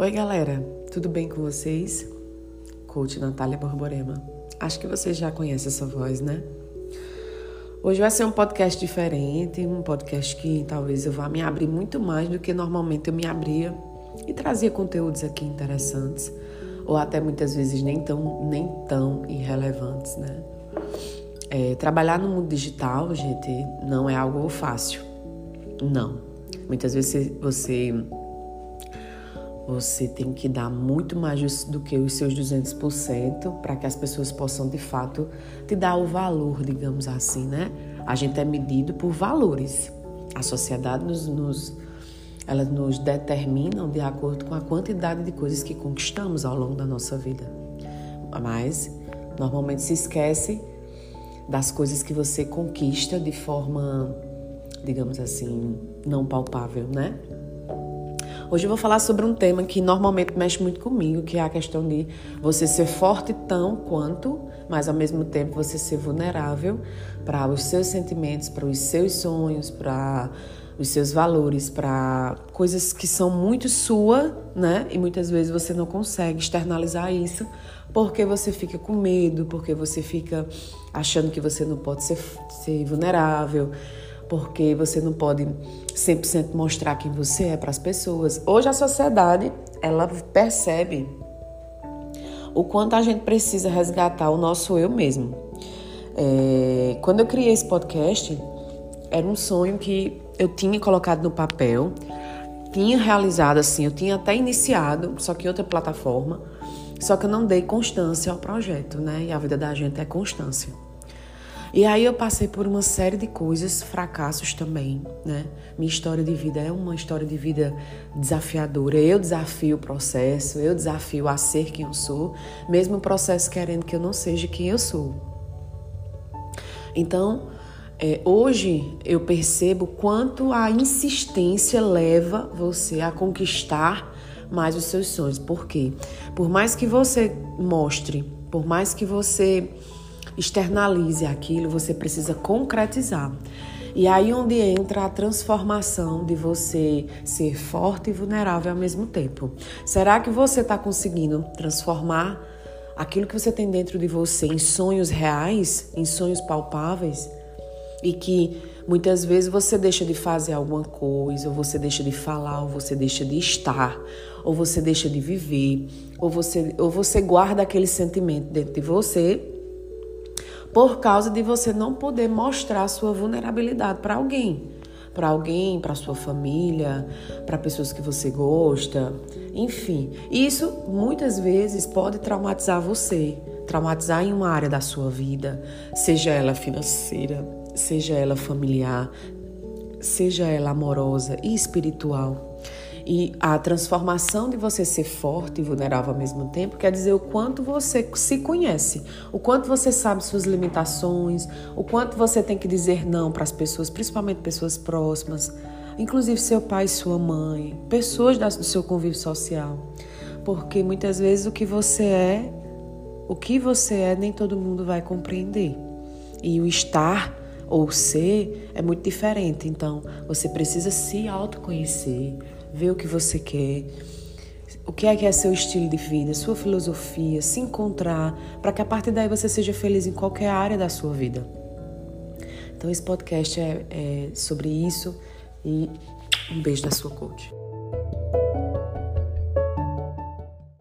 Oi galera, tudo bem com vocês? Coach Natália Borborema. Acho que vocês já conhecem essa voz, né? Hoje vai ser um podcast diferente, um podcast que talvez eu vá me abrir muito mais do que normalmente eu me abria e trazia conteúdos aqui interessantes ou até muitas vezes nem tão irrelevantes, né? Trabalhar no mundo digital, gente, não é algo fácil, não. Muitas vezes você tem que dar muito mais do que os seus 200% para que as pessoas possam, de fato, te dar o valor, digamos assim, né? A gente é medido por valores. A sociedade nos determina de acordo com a quantidade de coisas que conquistamos ao longo da nossa vida. Mas, normalmente, se esquece das coisas que você conquista de forma, digamos assim, não palpável, né? Hoje eu vou falar sobre um tema que normalmente mexe muito comigo, que é a questão de você ser forte tão quanto, mas ao mesmo tempo você ser vulnerável para os seus sentimentos, para os seus sonhos, para os seus valores, para coisas que são muito sua, né? E muitas vezes você não consegue externalizar isso porque você fica com medo, porque você fica achando que você não pode ser vulnerável, porque você não pode 100% mostrar quem você é para as pessoas. Hoje a sociedade, ela percebe o quanto a gente precisa resgatar o nosso eu mesmo. Quando eu criei esse podcast, era um sonho que eu tinha colocado no papel, tinha realizado assim, eu tinha até iniciado, só que em outra plataforma, só que eu não dei constância ao projeto, né? E a vida da gente é constância. E aí eu passei por uma série de coisas, fracassos também, né? Minha história de vida é uma história de vida desafiadora. Eu desafio o processo, eu desafio a ser quem eu sou, mesmo o processo querendo que eu não seja quem eu sou. Então, hoje eu percebo quanto a insistência leva você a conquistar mais os seus sonhos. Por quê? Por mais que você mostre, por mais que você externalize aquilo, você precisa concretizar. E aí onde entra a transformação de você ser forte e vulnerável ao mesmo tempo. Será que você está conseguindo transformar aquilo que você tem dentro de você em sonhos reais, em sonhos palpáveis? E que muitas vezes você deixa de fazer alguma coisa, ou você deixa de falar, ou você deixa de estar, ou você deixa de viver, ou você guarda aquele sentimento dentro de você por causa de você não poder mostrar sua vulnerabilidade para alguém. Para alguém, para sua família, para pessoas que você gosta, enfim. Isso, muitas vezes, pode traumatizar você, traumatizar em uma área da sua vida, seja ela financeira, seja ela familiar, seja ela amorosa e espiritual. E a transformação de você ser forte e vulnerável ao mesmo tempo quer dizer o quanto você se conhece, o quanto você sabe suas limitações, o quanto você tem que dizer não para as pessoas, principalmente pessoas próximas, inclusive seu pai e sua mãe, pessoas do seu convívio social. Porque muitas vezes o que você é, nem todo mundo vai compreender. E o estar ou ser é muito diferente. Então, você precisa se autoconhecer, ver o que você quer, o que é seu estilo de vida, sua filosofia, se encontrar, para que a partir daí você seja feliz em qualquer área da sua vida. Então, esse podcast é sobre isso e um beijo da sua coach.